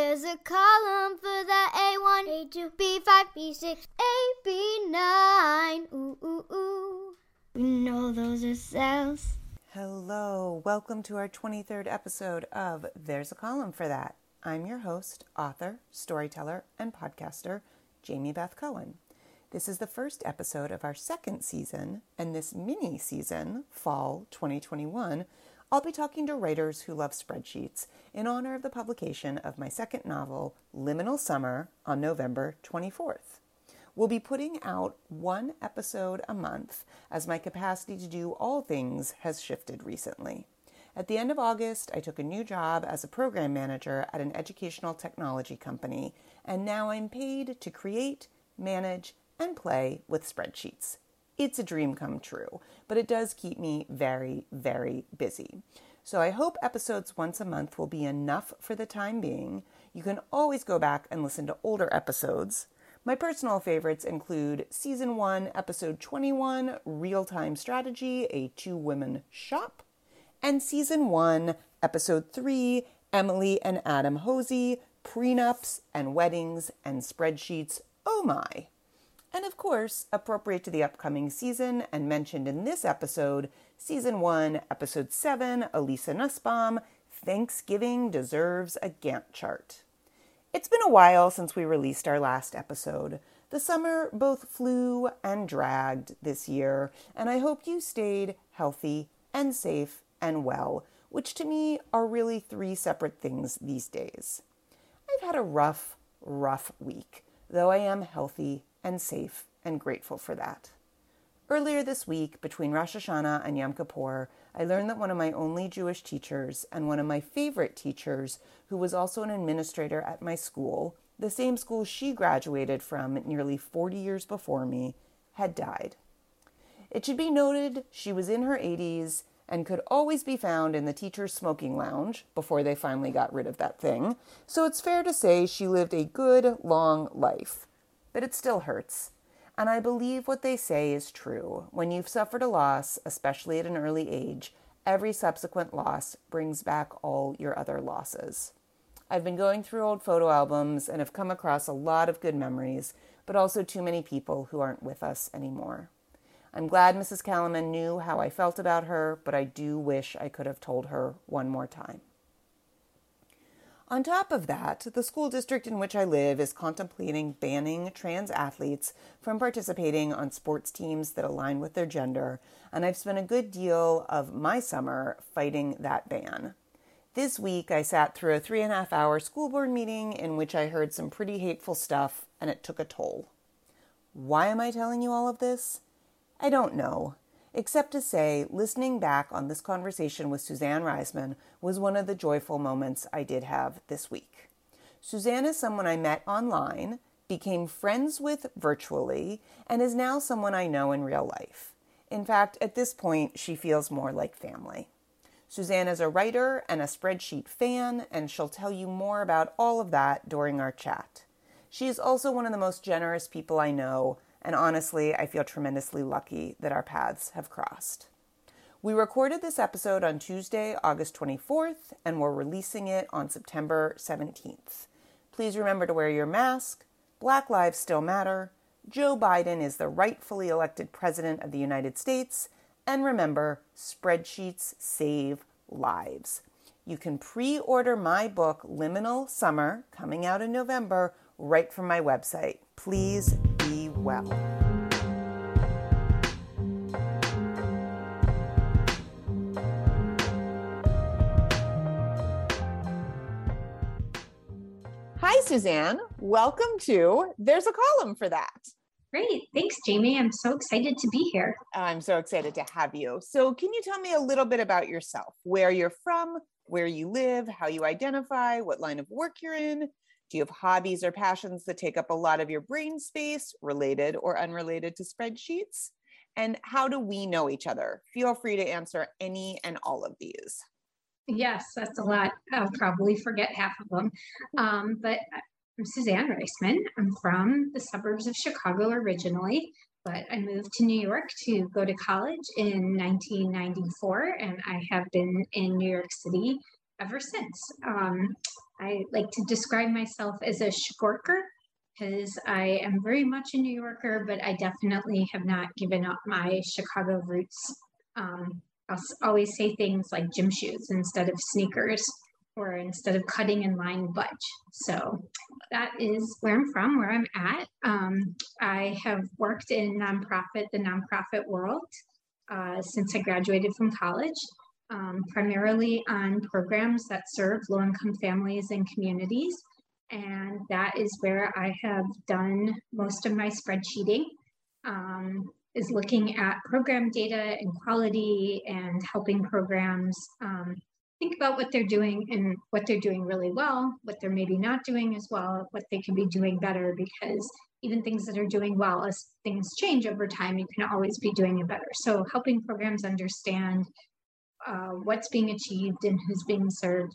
there's a column for the A1, A2, B5, B6, A, B9. Ooh, ooh, ooh. You know those are cells. Hello. Welcome to our 23rd episode of There's a Column for That. I'm your host, author, storyteller, and podcaster, Jamie Beth Cohen. This is the first episode of our second season, and this mini-season, Fall 2021, I'll be talking to writers who love spreadsheets in honor of the publication of my second novel, Liminal Summer, on November 24th. We'll be putting out one episode a month, as my capacity to do all things has shifted recently. At the end of August, I took a new job as a program manager at an educational technology company, and now I'm paid to create, manage, and play with spreadsheets. It's a dream come true, but it does keep me very, very busy. So I hope episodes once a month will be enough for the time being. You can always go back and listen to older episodes. My personal favorites include Season 1, Episode 21, Real-Time Strategy, A Two-Women Shop, and Season 1, Episode 3, Emily and Adam Hosey, Prenups and Weddings and Spreadsheets, Oh My! And of course, appropriate to the upcoming season and mentioned in this episode, Season 1, Episode 7, Elisa Nussbaum, Thanksgiving Deserves a Gantt Chart. It's been a while since we released our last episode. The summer both flew and dragged this year, and I hope you stayed healthy and safe and well, which to me are really three separate things these days. I've had a rough week, though I am healthy and safe and grateful for that. Earlier this week, between Rosh Hashanah and Yom Kippur, I learned that one of my only Jewish teachers and one of my favorite teachers, who was also an administrator at my school, the same school she graduated from nearly 40 years before me, had died. It should be noted she was in her 80s and could always be found in the teacher's smoking lounge before they finally got rid of that thing, so it's fair to say she lived a good, long life. But it still hurts. And I believe what they say is true. When you've suffered a loss, especially at an early age, every subsequent loss brings back all your other losses. I've been going through old photo albums and have come across a lot of good memories, but also too many people who aren't with us anymore. I'm glad Mrs. Kalaman knew how I felt about her, but I do wish I could have told her one more time. On top of that, the school district in which I live is contemplating banning trans athletes from participating on sports teams that align with their gender, and I've spent a good deal of my summer fighting that ban. This week, I sat through a 3.5-hour school board meeting in which I heard some pretty hateful stuff, and it took a toll. Why am I telling you all of this? I don't know. Except to say, listening back on this conversation with Suzanne Reisman was one of the joyful moments I did have this week. Suzanne is someone I met online, became friends with virtually, and is now someone I know in real life. In fact, at this point, she feels more like family. Suzanne is a writer and a spreadsheet fan, and she'll tell you more about all of that during our chat. She is also one of the most generous people I know, and honestly, I feel tremendously lucky that our paths have crossed. We recorded this episode on Tuesday, August 24th, and we're releasing it on September 17th. Please remember to wear your mask. Black lives still matter. Joe Biden is the rightfully elected president of the United States. And remember, spreadsheets save lives. You can pre-order my book, Liminal Summer, coming out in November, right from my website. Please be well. Hi, Suzanne. Welcome to There's a Column for That. Great. Thanks, Jamie. I'm so excited to be here. I'm so excited to have you. So can you tell me a little bit about yourself, where you're from, where you live, how you identify, what line of work you're in? Do you have hobbies or passions that take up a lot of your brain space, related or unrelated to spreadsheets? And how do we know each other? Feel free to answer any and all of these. Yes, that's a lot. I'll probably forget half of them. But I'm Suzanne Reisman. I'm from the suburbs of Chicago originally, but I moved to New York to go to college in 1994, and I have been in New York City ever since. I like to describe myself as a shkorker because I am very much a New Yorker, but I definitely have not given up my Chicago roots. I'll always say things like gym shoes instead of sneakers, or instead of cutting in line, budge. So that is where I'm from, where I'm at. I have worked in nonprofit, the nonprofit world since I graduated from college, primarily on programs that serve low-income families and communities. And that is where I have done most of my spreadsheeting, is looking at program data and quality and helping programs think about what they're doing and what they're doing really well, what they're maybe not doing as well, what they could be doing better, because even things that are doing well, as things change over time, you can always be doing it better. So helping programs understand what's being achieved and who's being served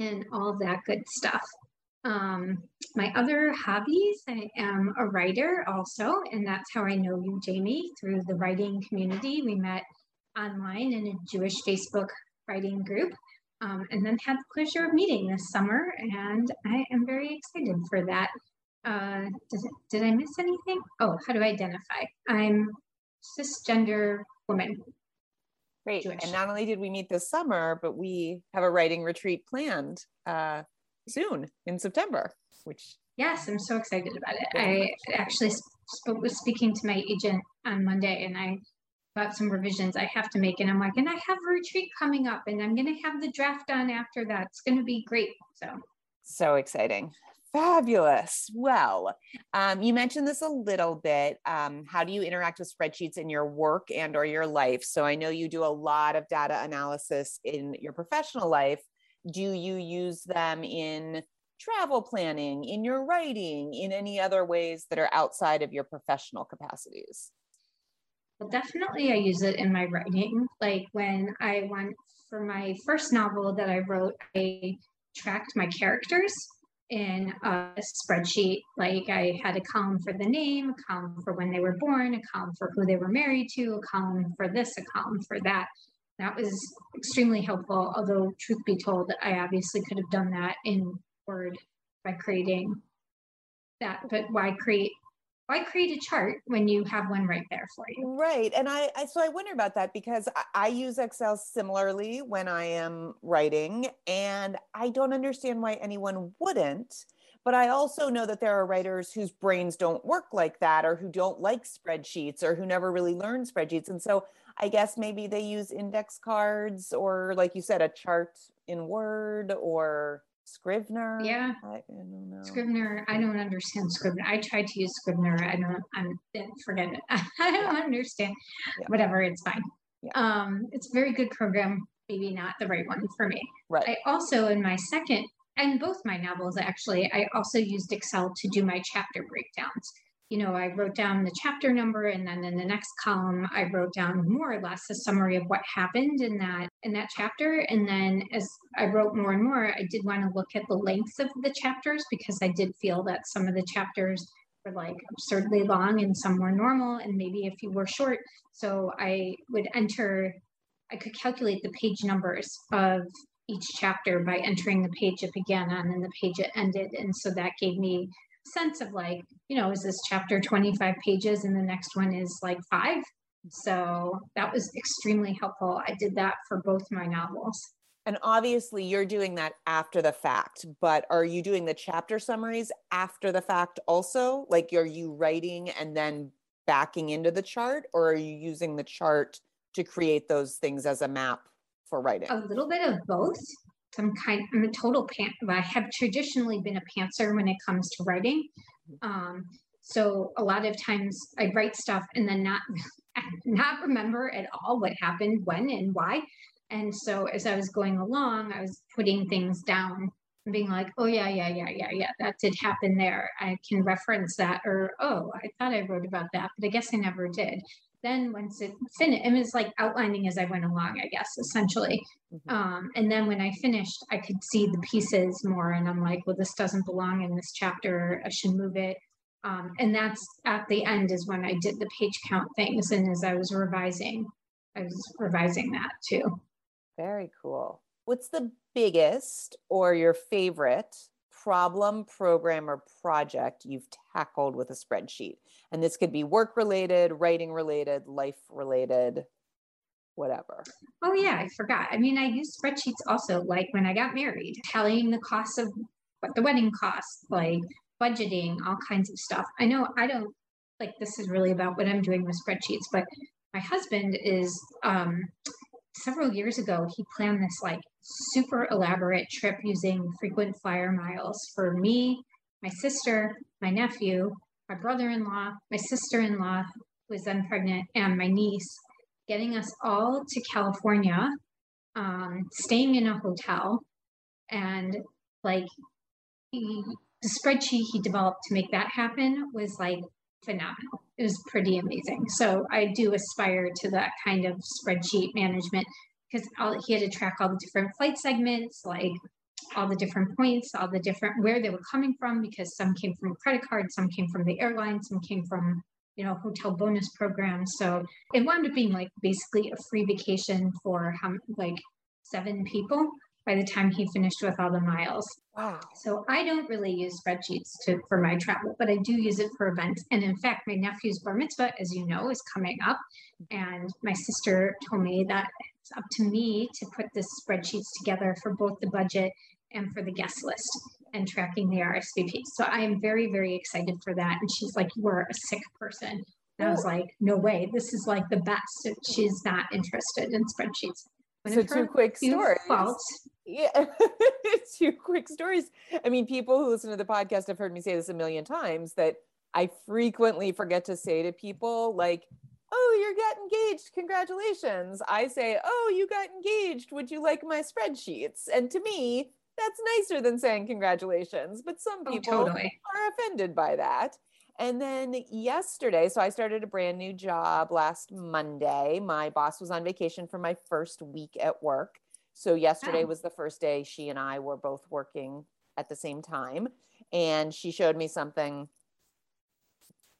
and all that good stuff. My other hobbies, I am a writer also, and that's how I know you, Jamie, through the writing community. We met online in a Jewish Facebook writing group, and then had the pleasure of meeting this summer, and I am very excited for that. Did I miss anything? Oh, how do I identify? I'm cisgender woman. Great, Jewish. And not only did we meet this summer, but we have a writing retreat planned soon in September, which... Yes, I'm so excited about it. I actually was speaking to my agent on Monday, and I about some revisions I have to make. And I'm like, and I have a retreat coming up and I'm going to have the draft done after that. It's going to be great. So exciting. Fabulous. Well, you mentioned this a little bit. How do you interact with spreadsheets in your work and or your life? So I know you do a lot of data analysis in your professional life. Do you use them in travel planning, in your writing, in any other ways that are outside of your professional capacities? Well, definitely I use it in my writing. Like when I went for my first novel that I wrote, I tracked my characters in a spreadsheet. Like I had a column for the name, a column for when they were born, a column for who they were married to, a column for this, a column for that. That was extremely helpful. Although truth be told, I obviously could have done that in Word by creating that, but why create a chart when you have one right there for you? Right. And I wonder about that because I use Excel similarly when I am writing, and I don't understand why anyone wouldn't, but I also know that there are writers whose brains don't work like that, or who don't like spreadsheets, or who never really learn spreadsheets. And so I guess maybe they use index cards, or like you said, a chart in Word or Scrivener. Yeah. I don't know. Scrivener. I don't understand Scrivener. I tried to use Scrivener. Forget it. I don't understand. Yeah. Whatever. It's fine. Yeah. It's a very good program. Maybe not the right one for me. Right. I also, in my second and both my novels, actually, I also used Excel to do my chapter breakdowns. You know, I wrote down the chapter number, and then in the next column, I wrote down more or less a summary of what happened in that chapter. And then as I wrote more and more, I did want to look at the lengths of the chapters, because I did feel that some of the chapters were like absurdly long and some were normal, and maybe a few were short. So I could calculate the page numbers of each chapter by entering the page it began on and the page it ended. And so that gave me sense of like, you know, is this chapter 25 pages and the next one is like 5? So that was extremely helpful. I did that for both my novels. And obviously you're doing that after the fact, but are you doing the chapter summaries after the fact also? Like, are you writing and then backing into the chart, or are you using the chart to create those things as a map for writing? A little bit of both. I'm a total I have traditionally been a pantser when it comes to writing. So a lot of times I write stuff and then not remember at all what happened, when and why. And so as I was going along, I was putting things down and being like, oh yeah, that did happen there. I can reference that, or, oh, I thought I wrote about that, but I guess I never did. Then once it finished, it was like outlining as I went along, I guess, essentially. Mm-hmm. And then when I finished, I could see the pieces more, and I'm like, well, this doesn't belong in this chapter. I should move it. And that's at the end is when I did the page count things. And as I was revising that too. Very cool. What's the biggest or your favorite problem, program, or project you've tackled with a spreadsheet? And this could be work-related, writing-related, life-related, whatever. Oh yeah, I forgot. I mean, I use spreadsheets also, like when I got married, tallying the costs of what the wedding costs, like budgeting, all kinds of stuff. I know I don't, like, this is really about what I'm doing with spreadsheets, but my husband is, several years ago, he planned this like super elaborate trip using frequent flyer miles for me, my sister, my nephew, my brother-in-law, my sister-in-law, who is then pregnant, and my niece, getting us all to California, staying in a hotel. And like the spreadsheet he developed to make that happen was like phenomenal. It was pretty amazing. So I do aspire to that kind of spreadsheet management, because he had to track all the different flight segments, like all the different points, all the different, where they were coming from, because some came from credit cards, some came from the airline, some came from, you know, hotel bonus programs. So it wound up being like basically a free vacation for like 7 people by the time he finished with all the miles. Wow. So I don't really use spreadsheets for my travel, but I do use it for events. And in fact, my nephew's bar mitzvah, as you know, is coming up. And my sister told me that it's up to me to put the spreadsheets together for both the budget and for the guest list and tracking the RSVP. So I am very, very excited for that. And she's like, "You're a sick person." And I was like, "No way. This is like the best." So she's not interested in spreadsheets. So two quick stories. I mean, people who listen to the podcast have heard me say this a million times, that I frequently forget to say to people, like, "Oh, you got engaged. Congratulations." I say, "Oh, you got engaged. Would you like my spreadsheets?" And to me, that's nicer than saying congratulations, but some people are offended by that. And then yesterday, so I started a brand new job last Monday. My boss was on vacation for my first week at work. So yesterday was the first day she and I were both working at the same time. And she showed me something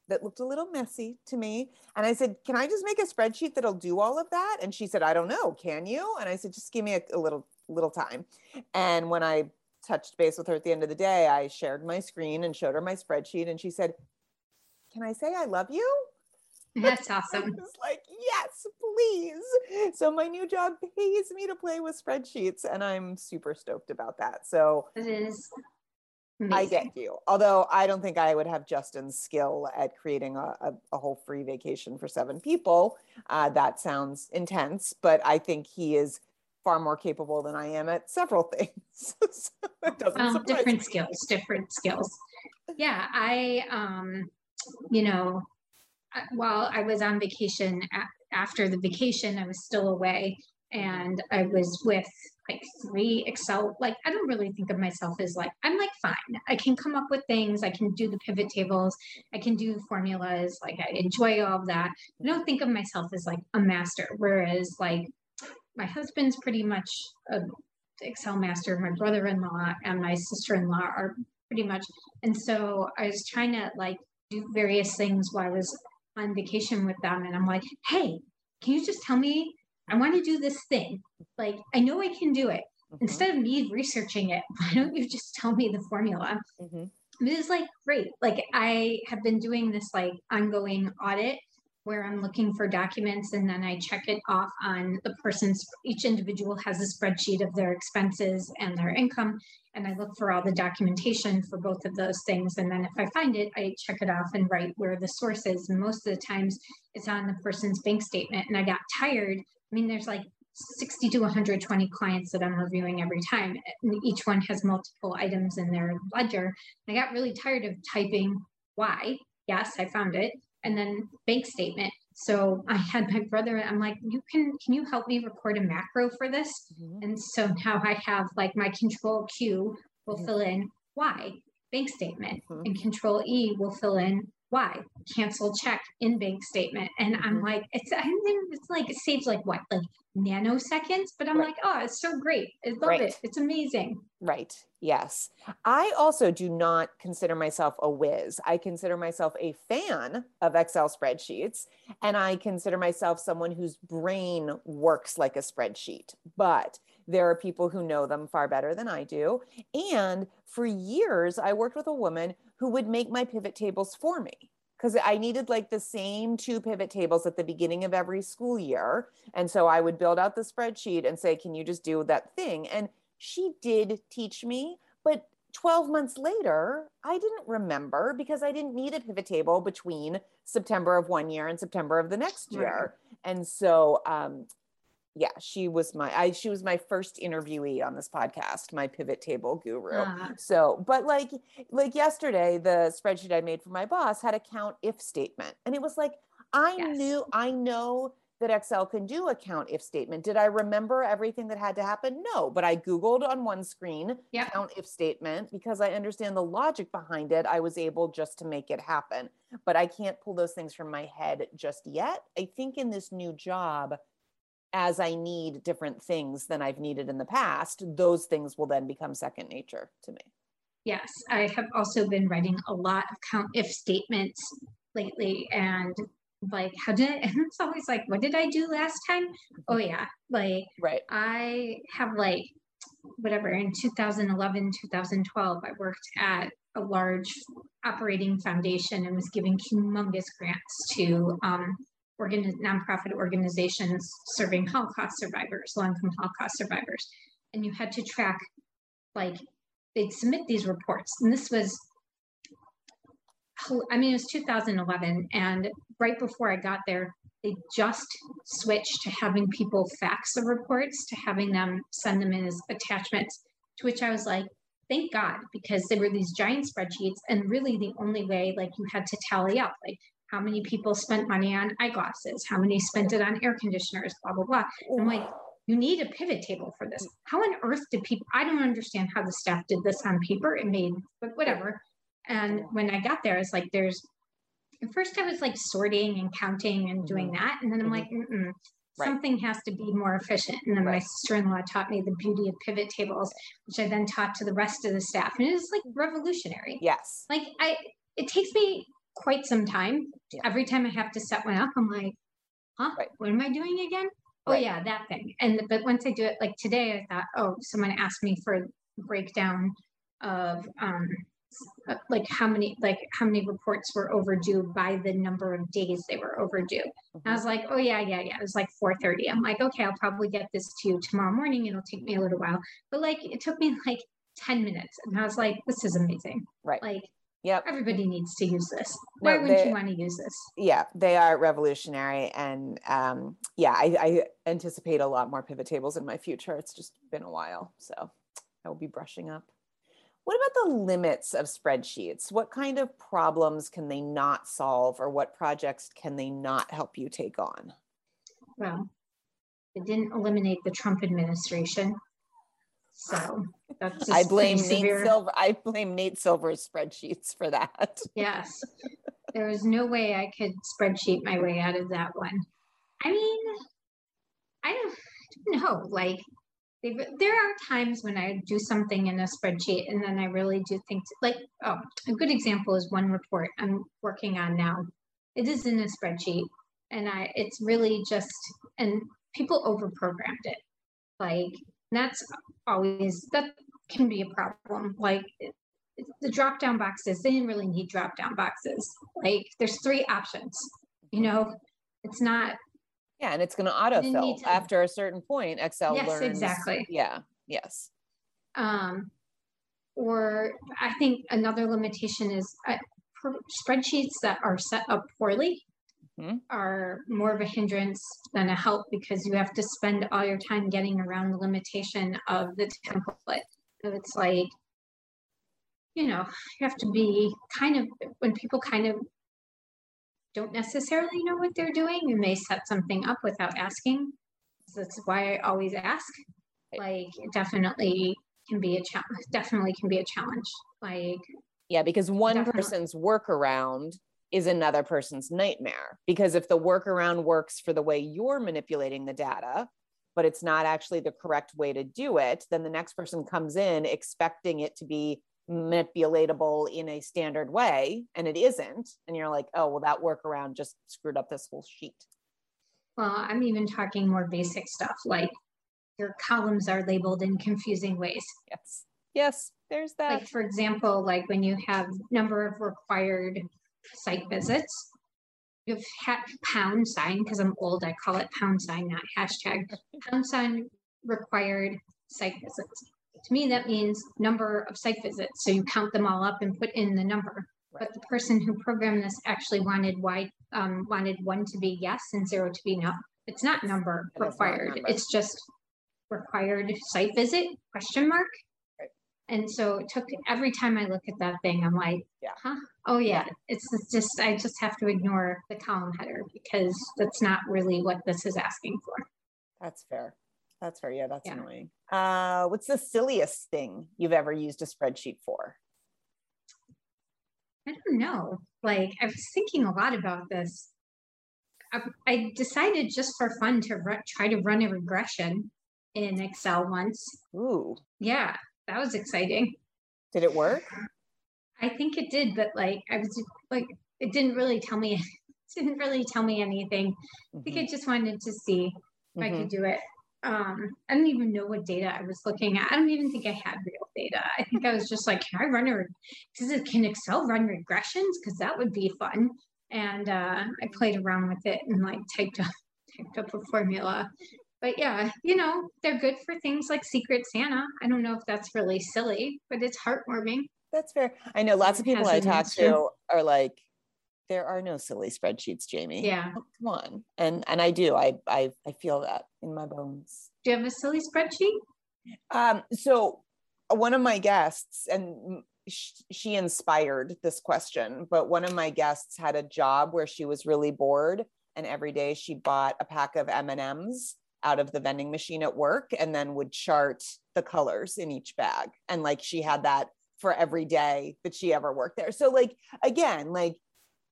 that looked a little messy to me. And I said, "Can I just make a spreadsheet that'll do all of that?" And she said, "I don't know. Can you?" And I said, "Just give me a little time." And when I touched base with her at the end of the day, I shared my screen and showed her my spreadsheet. And she said, "Can I say I love you?" That's awesome. I was like, "Yes, please." So my new job pays me to play with spreadsheets, and I'm super stoked about that. So it is amazing. I get you. Although I don't think I would have Justin's skill at creating a whole free vacation for 7 people. That sounds intense, but I think he is far more capable than I am at several things. So it doesn't surprise me. Different skills. Yeah, while I was on vacation, after the vacation, I was still away, and I was with like 3 Excel. Like, I don't really think of myself as like, I'm like, fine, I can come up with things. I can do the pivot tables. I can do formulas. Like, I enjoy all of that. I don't think of myself as like a master. Whereas like my husband's pretty much an Excel master. My brother-in-law and my sister-in-law are pretty much. And so I was trying to like do various things while I was on vacation with them. And I'm like, "Hey, can you just tell me, I want to do this thing. Like, I know I can do it. Mm-hmm. Instead of me researching it, why don't you just tell me the formula?" Mm-hmm. It was like, great. Like, I have been doing this like ongoing audit where I'm looking for documents, and then I check it off on the person's, each individual has a spreadsheet of their expenses and their income. And I look for all the documentation for both of those things. And then if I find it, I check it off and write where the source is. And most of the times it's on the person's bank statement. And I got tired. I mean, there's like 60 to 120 clients that I'm reviewing every time. And each one has multiple items in their ledger. And I got really tired of typing why. Yes, I found it. And then bank statement. So I had my brother, I'm like, can you help me record a macro for this? Mm-hmm. And so now I have like my control Q will fill in why, bank statement, mm-hmm. and control E will fill in why, cancel check in bank statement. And mm-hmm. I'm like, it's like, it saves like what, like nanoseconds, but I'm like, oh, it's so great. I love it. It's amazing. Right. Yes. I also do not consider myself a whiz. I consider myself a fan of Excel spreadsheets, and I consider myself someone whose brain works like a spreadsheet, but There are people who know them far better than I do. And for years, I worked with a woman who would make my pivot tables for me, because I needed like the same two pivot tables at the beginning of every school year. And so I would build out the spreadsheet and say, can you just do that thing? And she did teach me, but 12 months later, I didn't remember because I didn't need a pivot table between September of one year and September of the next year. And so, yeah, she was my first interviewee on this podcast, my pivot table guru. So, but like yesterday, the spreadsheet I made for my boss had a count if statement. And it was like, I know that Excel can do a count if statement. Did I remember everything that had to happen? No, but I Googled on one screen, count if statement, because I understand the logic behind it. I was able just to make it happen, but I can't pull those things from my head just yet. I think in this new job, as I need different things than I've needed in the past, those things will then become second nature to me. Yes, I have also been writing a lot of count if statements lately, and like, it's always like, what did I do last time? Oh yeah, like I have like, whatever, in 2011, 2012, I worked at a large operating foundation and was giving humongous grants to nonprofit organizations serving Holocaust survivors, low-income Holocaust survivors. And you had to track, like, they'd submit these reports. And this was, it was 2011. And right before I got there, they just switched to having people fax the reports to having them send them in as attachments, to which I was like, thank God, because they were these giant spreadsheets. And really the only way, like, you had to tally up, like, how many people spent money on eyeglasses? How many spent it on air conditioners? Blah, blah, blah. And I'm like, you need a pivot table for this. How on earth did people, I don't understand how the staff did this on paper. It made, but whatever. And when I got there, it's like, at first I was like sorting and counting and doing that. And then I'm like, something has to be more efficient. And then my sister-in-law taught me the beauty of pivot tables, which I then taught to the rest of the staff. And it was like revolutionary. Yes. Like it takes me quite some time. Yeah. Every time I have to set one up, I'm like, what am I doing again? Oh yeah, that thing. But once I do it, like today, I thought, someone asked me for a breakdown of how many reports were overdue by the number of days they were overdue. Mm-hmm. I was like, It was like 4:30. I'm like, okay, I'll probably get this to you tomorrow morning. It'll take me a little while. But like, it took me like 10 minutes. And I was like, this is amazing. Right. Like, yep. Everybody needs to use this. Why wouldn't you want to use this? Yeah, they are revolutionary. And I anticipate a lot more pivot tables in my future. It's just been a while. So I will be brushing up. What about the limits of spreadsheets? What kind of problems can they not solve, or what projects can they not help you take on? Well, it didn't eliminate the Trump administration. So that's I blame Nate Silver's spreadsheets for that. Yes. There was no way I could spreadsheet my way out of that one. I mean, I don't know. Like, there are times when I do something in a spreadsheet and then I really do think a good example is one report I'm working on now. It is in a spreadsheet and it's really just, and people over-programmed it. Like, that can be a problem. Like the drop-down boxes, they didn't really need drop-down boxes. Like there's three options, it's not. Yeah. And it's going to autofill after a certain point, Excel learns. Yes, exactly. Yeah. Yes. Or I think another limitation is spreadsheets that are set up poorly are more of a hindrance than a help, because you have to spend all your time getting around the limitation of the template. So it's like, you have to be when people kind of don't necessarily know what they're doing, you may set something up without asking. So that's why I always ask. Like, it definitely can be a challenge. Like, yeah, because one person's workaround is another person's nightmare, because if the workaround works for the way you're manipulating the data, but it's not actually the correct way to do it, then the next person comes in expecting it to be manipulatable in a standard way, and it isn't. And you're like, oh, well, that workaround just screwed up this whole sheet. Well, I'm even talking more basic stuff, like your columns are labeled in confusing ways. Yes. Yes, there's that. Like, for example, like when you have number of required site visits, you've had pound sign, because I'm old, I call it pound sign, not hashtag, pound sign required site visits. To me, that means number of site visits. So you count them all up and put in the number. Right. But the person who programmed this actually wanted wanted one to be yes and zero to be no. It's not number required. Not number. It's just required site visit, question mark. Right. And so it took, every time I look at that thing, I'm like, yeah. Huh? Oh yeah. It's just, I just have to ignore the column header because that's not really what this is asking for. That's fair. That's fair. Yeah, that's annoying. What's the silliest thing you've ever used a spreadsheet for? I don't know. Like, I was thinking a lot about this. I decided just for fun to try to run a regression in Excel once. Ooh. Yeah, that was exciting. Did it work? I think it did, but like, I was like, it didn't really tell me, anything. Mm-hmm. I think I just wanted to see if I could do it. I don't even know what data I was looking at. I don't even think I had real data. I think I was just like, can I run can Excel run regressions? Because that would be fun. And I played around with it and like typed up a formula. But yeah, you know, they're good for things like Secret Santa. I don't know if that's really silly, but it's heartwarming. That's fair. I know lots of people I talk to are like, there are no silly spreadsheets, Jamie. Yeah. Oh, come on. And I do. I feel that in my bones. Do you have a silly spreadsheet? So one of my guests, and she inspired this question, but one of my guests had a job where she was really bored, and every day she bought a pack of M&Ms out of the vending machine at work and then would chart the colors in each bag. And like, she had that for every day that she ever worked there. So like, again, like,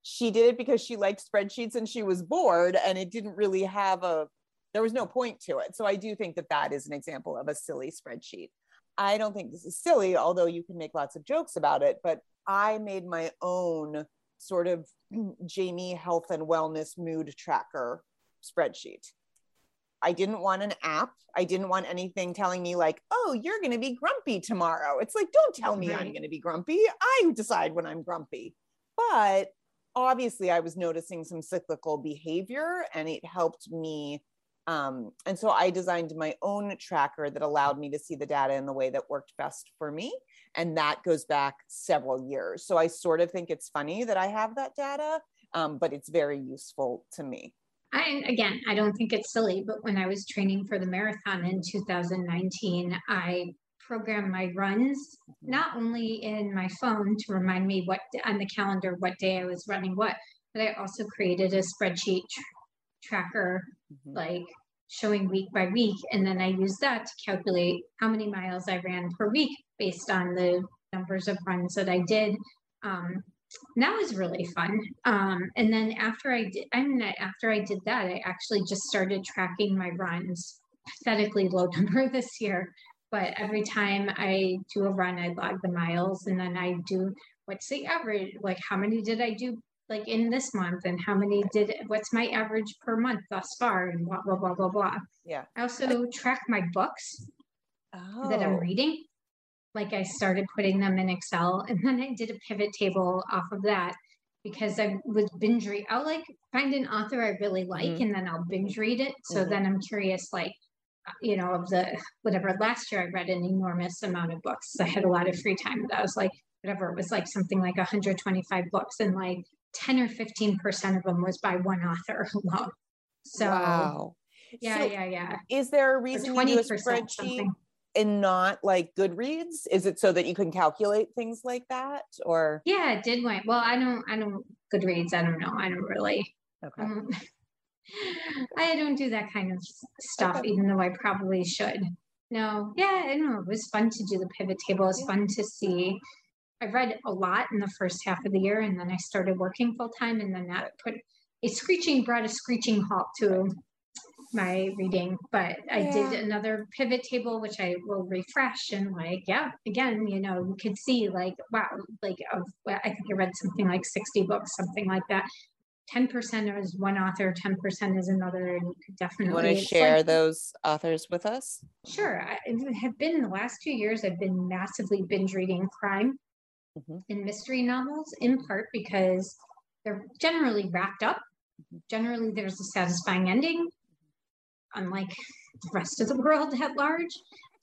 she did it because she liked spreadsheets and she was bored, and it didn't really have there was no point to it. So I do think that is an example of a silly spreadsheet. I don't think this is silly, although you can make lots of jokes about it, but I made my own sort of Jamie health and wellness mood tracker spreadsheet. I didn't want an app. I didn't want anything telling me like, oh, you're going to be grumpy tomorrow. It's like, don't tell me I'm going to be grumpy. I decide when I'm grumpy. But obviously I was noticing some cyclical behavior, and it helped me. And so I designed my own tracker that allowed me to see the data in the way that worked best for me. And that goes back several years. So I sort of think it's funny that I have that data, but it's very useful to me. Again, I don't think it's silly, but when I was training for the marathon in 2019, I program my runs, not only in my phone to remind me what on the calendar, what day I was running what, but I also created a spreadsheet tracker, like showing week by week. And then I used that to calculate how many miles I ran per week based on the numbers of runs that I did. And that was really fun. And then after I did that, I actually just started tracking my runs, pathetically low number this year. But every time I do a run, I log the miles, and then I do what's the average, like how many did I do like in this month, and how many what's my average per month thus far, and blah, blah, blah, blah, blah. Yeah. I also track my books that I'm reading. Like, I started putting them in Excel, and then I did a pivot table off of that because I was binge read. I'll like find an author I really like, and then I'll binge read it. So then I'm curious, like, you know, of the whatever. Last year I read an enormous amount of books. I had a lot of free time, but I was like, whatever, it was like something like 125 books, and like 10 or 15% of them was by one author alone. So wow. Yeah. Is there a reason you do a spreadsheet and not like Goodreads? Is it so that you can calculate things like that? Or yeah, it did went. Well, I don't Goodreads, I don't know. I don't really. Okay. I don't do that kind of stuff, even though I probably should. No, yeah, I know. It was fun to do the pivot table. It was fun to see. I read a lot in the first half of the year, and then I started working full time, and then that brought a screeching halt to my reading. But I did another pivot table, which I will refresh, and like, yeah, again, you know, you could see like, wow, like I think I read something like 60 books, something like that. 10% is one author, 10% is another, and you could definitely want to share those authors with us. Sure. I have been in the last 2 years, I've been massively binge reading crime and mystery novels, in part because they're generally wrapped up. Generally, there's a satisfying ending, unlike the rest of the world at large.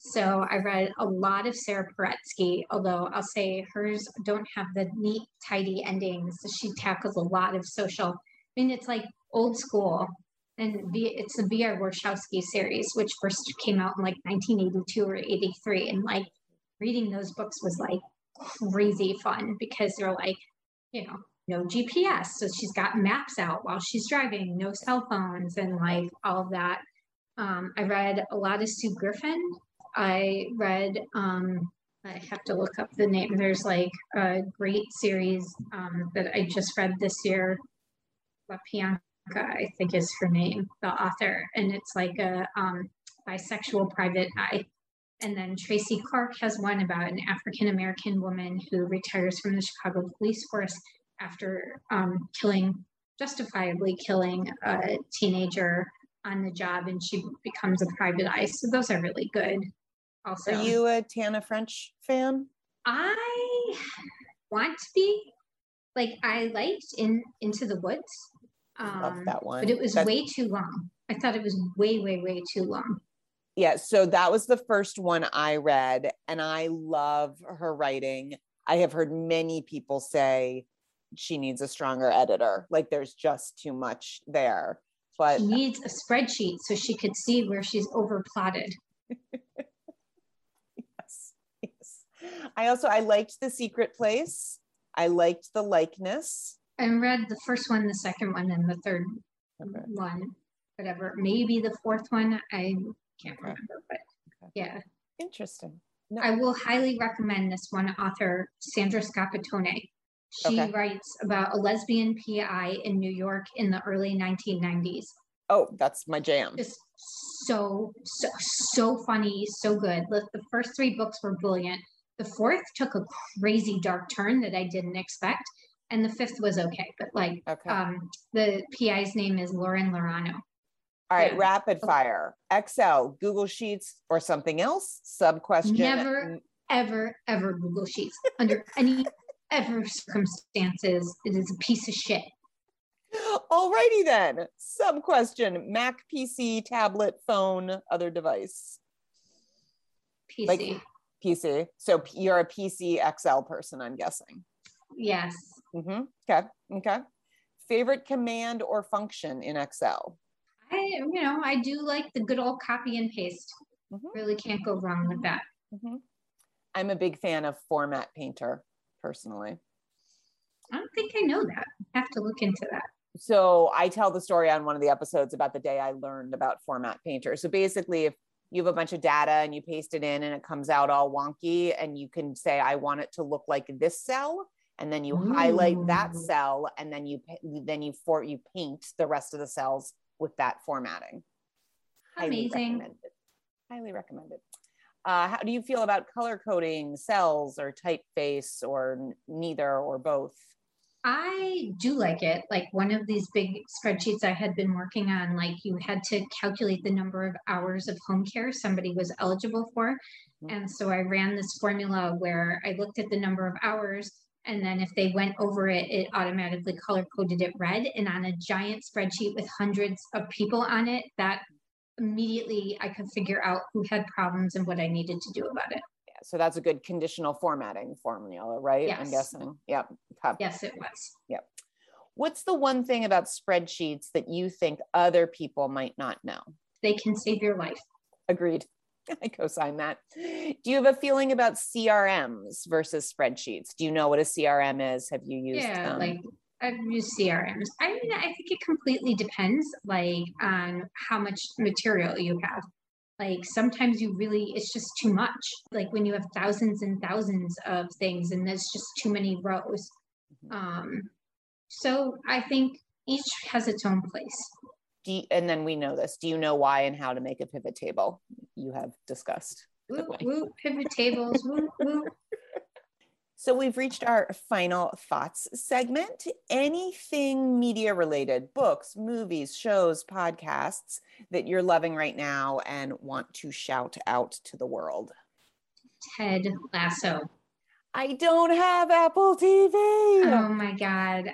So I read a lot of Sarah Paretsky, although I'll say hers don't have the neat, tidy endings. She tackles a lot of social. I mean, it's like old school. And it's the V.I. Warshawski series, which first came out in like 1982 or 83. And like reading those books was like crazy fun because they're like, you know, no GPS. So she's got maps out while she's driving, no cell phones and like all of that. I read a lot of Sue Griffin. I read, I have to look up the name. There's like a great series that I just read this year. La Pianca, I think is her name, the author. And it's like a bisexual private eye. And then Tracy Clark has one about an African-American woman who retires from the Chicago police force after justifiably killing a teenager on the job, and she becomes a private eye. So those are really good. Also, are you a Tana French fan? I want to be. Like, I liked Into the Woods. Love that one. But it was way too long. I thought it was way too long. Yeah, so that was the first one I read, and I love her writing. I have heard many people say she needs a stronger editor. Like, there's just too much there. But she needs a spreadsheet so she could see where she's overplotted. Yes. I liked The Secret Place. I liked The Likeness. I read the first one, the second one, and the third one, whatever. Maybe the fourth one. I can't remember, but yeah. Interesting. No. I will highly recommend this one author, Sandra Scapatone. She writes about a lesbian PI in New York in the early 1990s. Oh, that's my jam. Just so funny, so good. The first three books were brilliant. The fourth took a crazy dark turn that I didn't expect. And the fifth was okay. But like, the PI's name is Lauren Lorano. All right, rapid fire. Excel, Google Sheets, or something else? Sub question. Never, ever Google Sheets under any... ever circumstances. It is a piece of shit. Alrighty then. Sub question: Mac, PC, tablet, phone, other device. PC. Like, PC. So you're a PC XL person, I'm guessing. Yes. Mm-hmm. Okay. Favorite command or function in Excel? I do like the good old copy and paste. Mm-hmm. Really can't go wrong with that. Mm-hmm. I'm a big fan of Format Painter. Personally, I don't think I know that. I have to look into that. So I tell the story on one of the episodes about the day I learned about Format Painter. So basically, if you have a bunch of data and you paste it in and it comes out all wonky, and you can say, I want it to look like this cell, and then you highlight that cell, and then you paint the rest of the cells with that formatting. Amazing. Highly recommended. How do you feel about color coding cells or typeface or neither or both? I do like it. Like one of these big spreadsheets I had been working on, like you had to calculate the number of hours of home care somebody was eligible for. Mm-hmm. And so I ran this formula where I looked at the number of hours, and then if they went over it, it automatically color coded it red. And on a giant spreadsheet with hundreds of people on it, that immediately I could figure out who had problems and what I needed to do about it. Yeah, so that's a good conditional formatting formula, right? Yes. I'm guessing. Yep. Yes, it was. Yep. What's the one thing about spreadsheets that you think other people might not know? They can save your life. Agreed. I co-sign that. Do you have a feeling about CRMs versus spreadsheets? Do you know what a CRM is? Have you used them? I've used CRMs. I mean, I think it completely depends, like, on how much material you have. Like, sometimes it's just too much. Like, when you have thousands and thousands of things and there's just too many rows. So I think each has its own place. And then we know this. Do you know why and how to make a pivot table? You have discussed. Woo, woo, pivot tables, woo, woo. So we've reached our final thoughts segment. Anything media related, books, movies, shows, podcasts that you're loving right now and want to shout out to the world? Ted Lasso. I don't have Apple TV. Oh my God.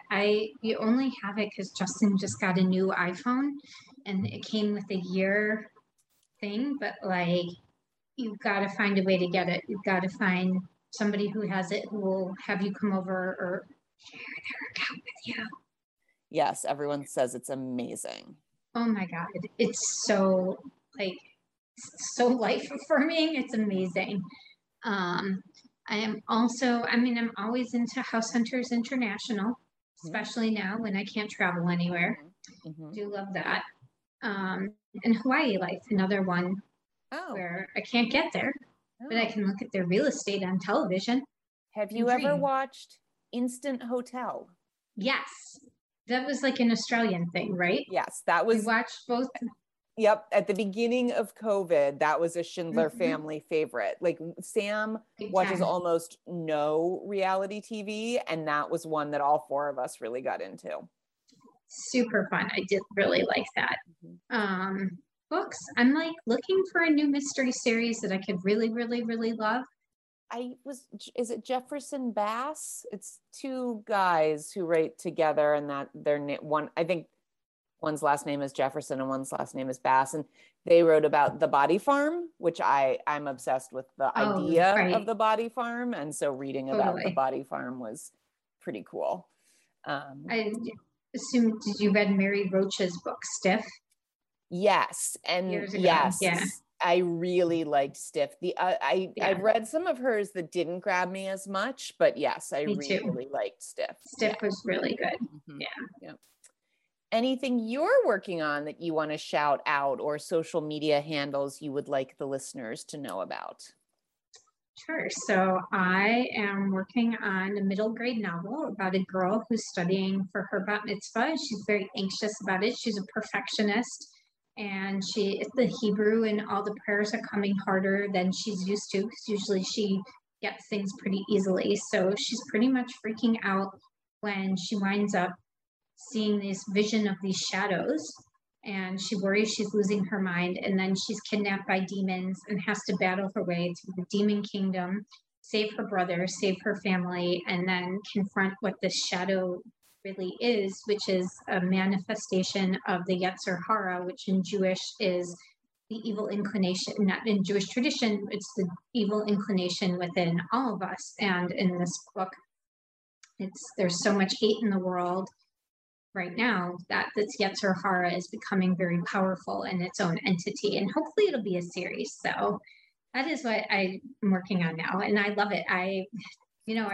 You only have it because Justin just got a new iPhone and it came with a year thing, but like, you've got to find a way to get it. You've got to find somebody who has it, who will have you come over or share their account with you. Yes. Everyone says it's amazing. Oh my God. It's so like, so life affirming. It's amazing. I am also, I'm always into House Hunters International, especially now when I can't travel anywhere. Mm-hmm. Do love that. And Hawaii Life, another one where I can't get there, but I can look at their real estate on television. Have you ever watched Instant Hotel? Yes. That was like an Australian thing, right? Yes, that was. We watched both. Yep. At the beginning of COVID, that was a Schindler family favorite. Like Sam watches almost no reality TV. And that was one that all four of us really got into. Super fun. I did really like that. Books. I'm like looking for a new mystery series that I could really, really, really love. Is it Jefferson Bass? It's two guys who write together and that their one, I think, one's last name is Jefferson and one's last name is Bass. And they wrote about the Body Farm, which I'm obsessed with the idea of the Body Farm. And so reading about the Body Farm was pretty cool. I assume, did you read Mary Roach's book, Stiff? Yes. And yes, I really liked Stiff. I've read some of hers that didn't grab me as much, but yes, I really liked Stiff. Stiff was really good. Mm-hmm. Yeah. Yeah. Anything you're working on that you want to shout out or social media handles you would like the listeners to know about? Sure. So I am working on a middle grade novel about a girl who's studying for her bat mitzvah. She's very anxious about it. She's a perfectionist and the Hebrew and all the prayers are coming harder than she's used to, because usually she gets things pretty easily. So she's pretty much freaking out when she winds up seeing this vision of these shadows, and she worries she's losing her mind, and then she's kidnapped by demons and has to battle her way through the demon kingdom, save her brother, save her family, and then confront what this shadow really is, which is a manifestation of the Yetzer Hara, which in Jewish is the evil inclination, not in Jewish tradition, it's the evil inclination within all of us. And in this book, there's so much hate in the world right now that this Yetzer Hara is becoming very powerful in its own entity, and hopefully it'll be a series. So that is what I'm working on now, and I love it. I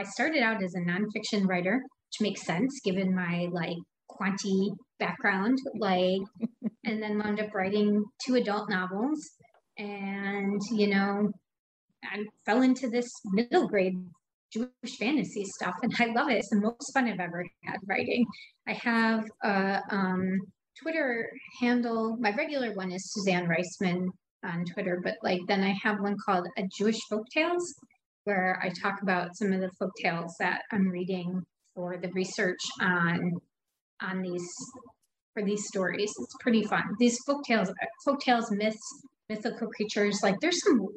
started out as a nonfiction writer, which makes sense given my like quanti background, like, and then wound up writing two adult novels, and I fell into this middle grade Jewish fantasy stuff, and I love it. It's the most fun I've ever had writing. I have a Twitter handle. My regular one is Suzanne Reisman on Twitter, but like then I have one called A Jewish Folktales, where I talk about some of the folktales that I'm reading for the research on these, for these stories. It's pretty fun. These folktales, myths, mythical creatures. Like there's some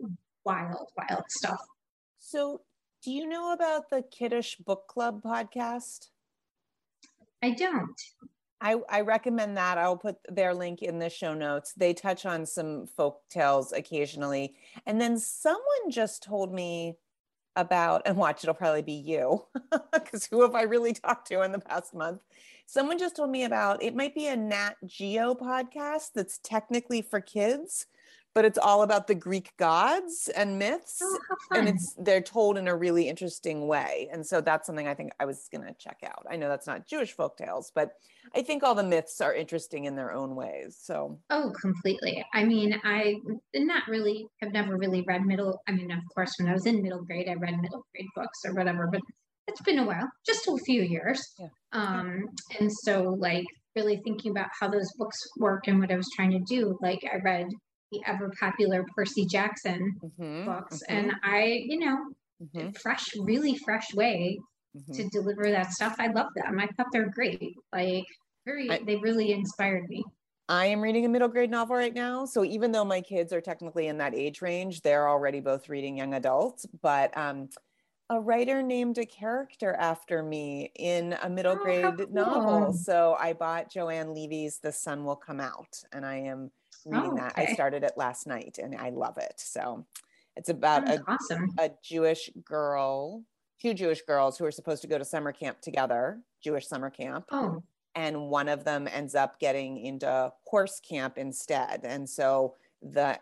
wild, wild stuff. So, do you know about the Kiddush Book Club podcast? I don't. I recommend that. I'll put their link in the show notes. They touch on some folk tales occasionally. And then someone just told me about, and watch, it'll probably be you, because who have I really talked to in the past month? Someone just told me about, it might be a Nat Geo podcast that's technically for kids, but it's all about the Greek gods and myths, and they're told in a really interesting way. And so that's something I think I was going to check out. I know that's not Jewish folktales, but I think all the myths are interesting in their own ways. So. Oh, completely. I mean, of course, when I was in middle grade, I read middle grade books or whatever, but it's been a while, just a few years. Yeah. And so like really thinking about how those books work and what I was trying to do, like I read the ever popular Percy Jackson books. And I, fresh, really fresh way to deliver that stuff. I love them. I thought they're great. Like, they really inspired me. I am reading a middle grade novel right now. So even though my kids are technically in that age range, they're already both reading young adults, but a writer named a character after me in a middle grade novel. So I bought Joanne Levy's The Sun Will Come Out, and I am reading that. I started it last night and I love it. So it's about a Jewish girl, two Jewish girls who are supposed to go to summer camp together, Jewish summer camp. Oh. And one of them ends up getting into horse camp instead. And so the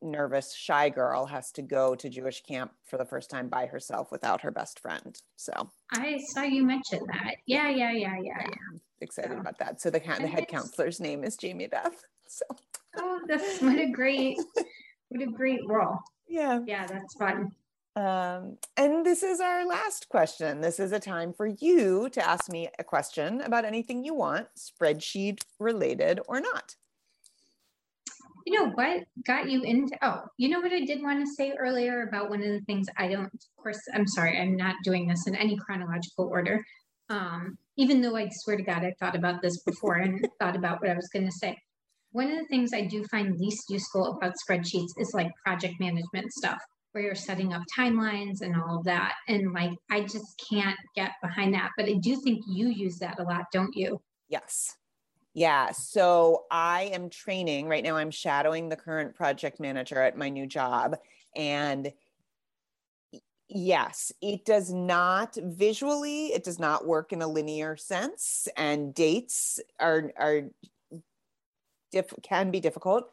nervous, shy girl has to go to Jewish camp for the first time by herself without her best friend. So I saw you mention that. Yeah. Excited about that. So the head counselor's name is Jamie Beth. So. Oh, that's what a great role. Yeah. Yeah, that's fun. And this is our last question. This is a time for you to ask me a question about anything you want, spreadsheet related or not. You know what got you into, you know what I did want to say earlier about one of the things I'm not doing this in any chronological order. Even though I swear to God, I thought about this before and thought about what I was going to say. One of the things I do find least useful about spreadsheets is like project management stuff, where you're setting up timelines and all of that. And like, I just can't get behind that, but I do think you use that a lot, don't you? Yes. Yeah. So I am training right now. I'm shadowing the current project manager at my new job. And yes, it does not work in a linear sense, and dates can be difficult.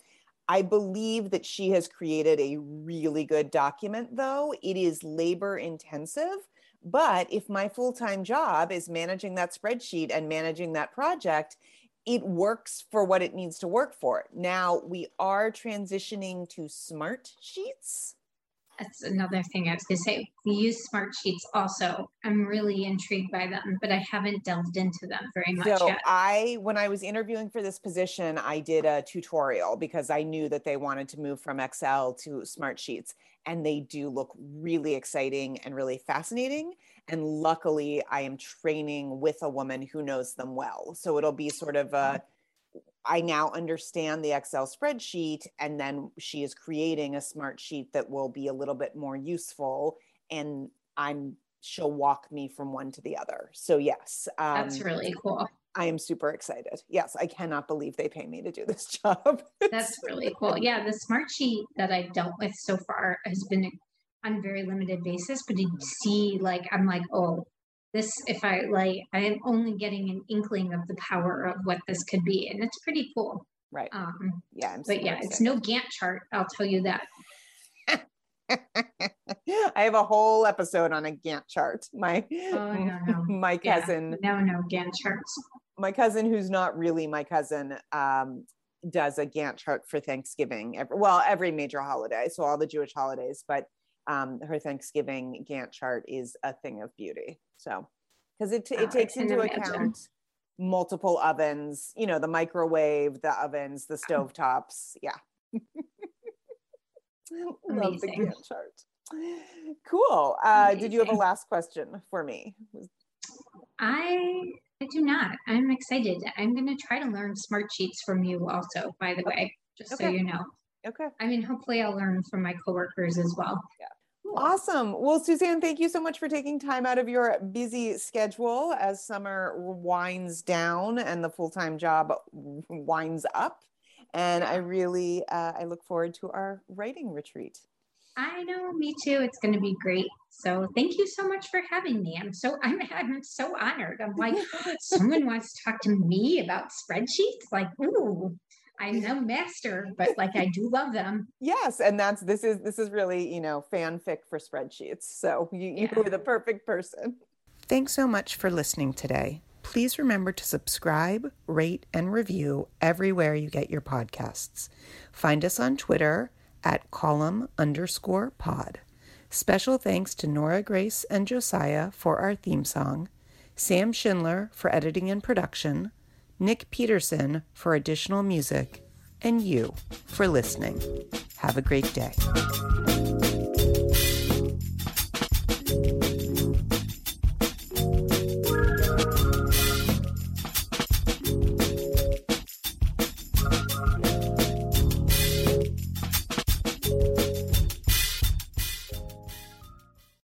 I believe that she has created a really good document, though. It is labor intensive, but if my full-time job is managing that spreadsheet and managing that project, it works for what it needs to work for. Now we are transitioning to Smartsheets. That's another thing I was going to say. We use Smartsheets also. I'm really intrigued by them, but I haven't delved into them very much yet. When I was interviewing for this position, I did a tutorial because I knew that they wanted to move from Excel to Smartsheets, and they do look really exciting and really fascinating. And luckily I am training with a woman who knows them well. So it'll be sort of I now understand the Excel spreadsheet, and then she is creating a smart sheet that will be a little bit more useful, and she'll walk me from one to the other. So yes. That's really cool. I am super excited. Yes. I cannot believe they pay me to do this job. That's really cool. Yeah. The smart sheet that I've dealt with so far has been on a very limited basis, but you see, like, I'm like, I am only getting an inkling of the power of what this could be. And it's pretty cool. Right. It's no Gantt chart. I'll tell you that. I have a whole episode on a Gantt chart. My cousin. Yeah. No Gantt charts. My cousin, who's not really my cousin, does a Gantt chart for Thanksgiving. Every major holiday. So all the Jewish holidays, but her Thanksgiving Gantt chart is a thing of beauty. So, because it takes into account multiple ovens, you know, the microwave, the ovens, the stovetops. Yeah. Love the Gantt chart. Cool. Did you have a last question for me? I do not. I'm excited. I'm going to try to learn Smartsheets from you also, by the way, so you know. Okay. I mean, hopefully I'll learn from my coworkers as well. Yeah. Awesome. Well, Suzanne, thank you so much for taking time out of your busy schedule as summer winds down and the full-time job winds up. And I really, I look forward to our writing retreat. I know, me too. It's going to be great. So thank you so much for having me. I'm so honored. I'm like, someone wants to talk to me about spreadsheets? Like, ooh. I'm no master, but like I do love them. Yes, and this is really, you know, fanfic for spreadsheets. So you were the perfect person. Thanks so much for listening today. Please remember to subscribe, rate, and review everywhere you get your podcasts. Find us on Twitter at column_pod. Special thanks to Nora Grace and Josiah for our theme song, Sam Schindler for editing and production, Nick Peterson for additional music, and you for listening. Have a great day.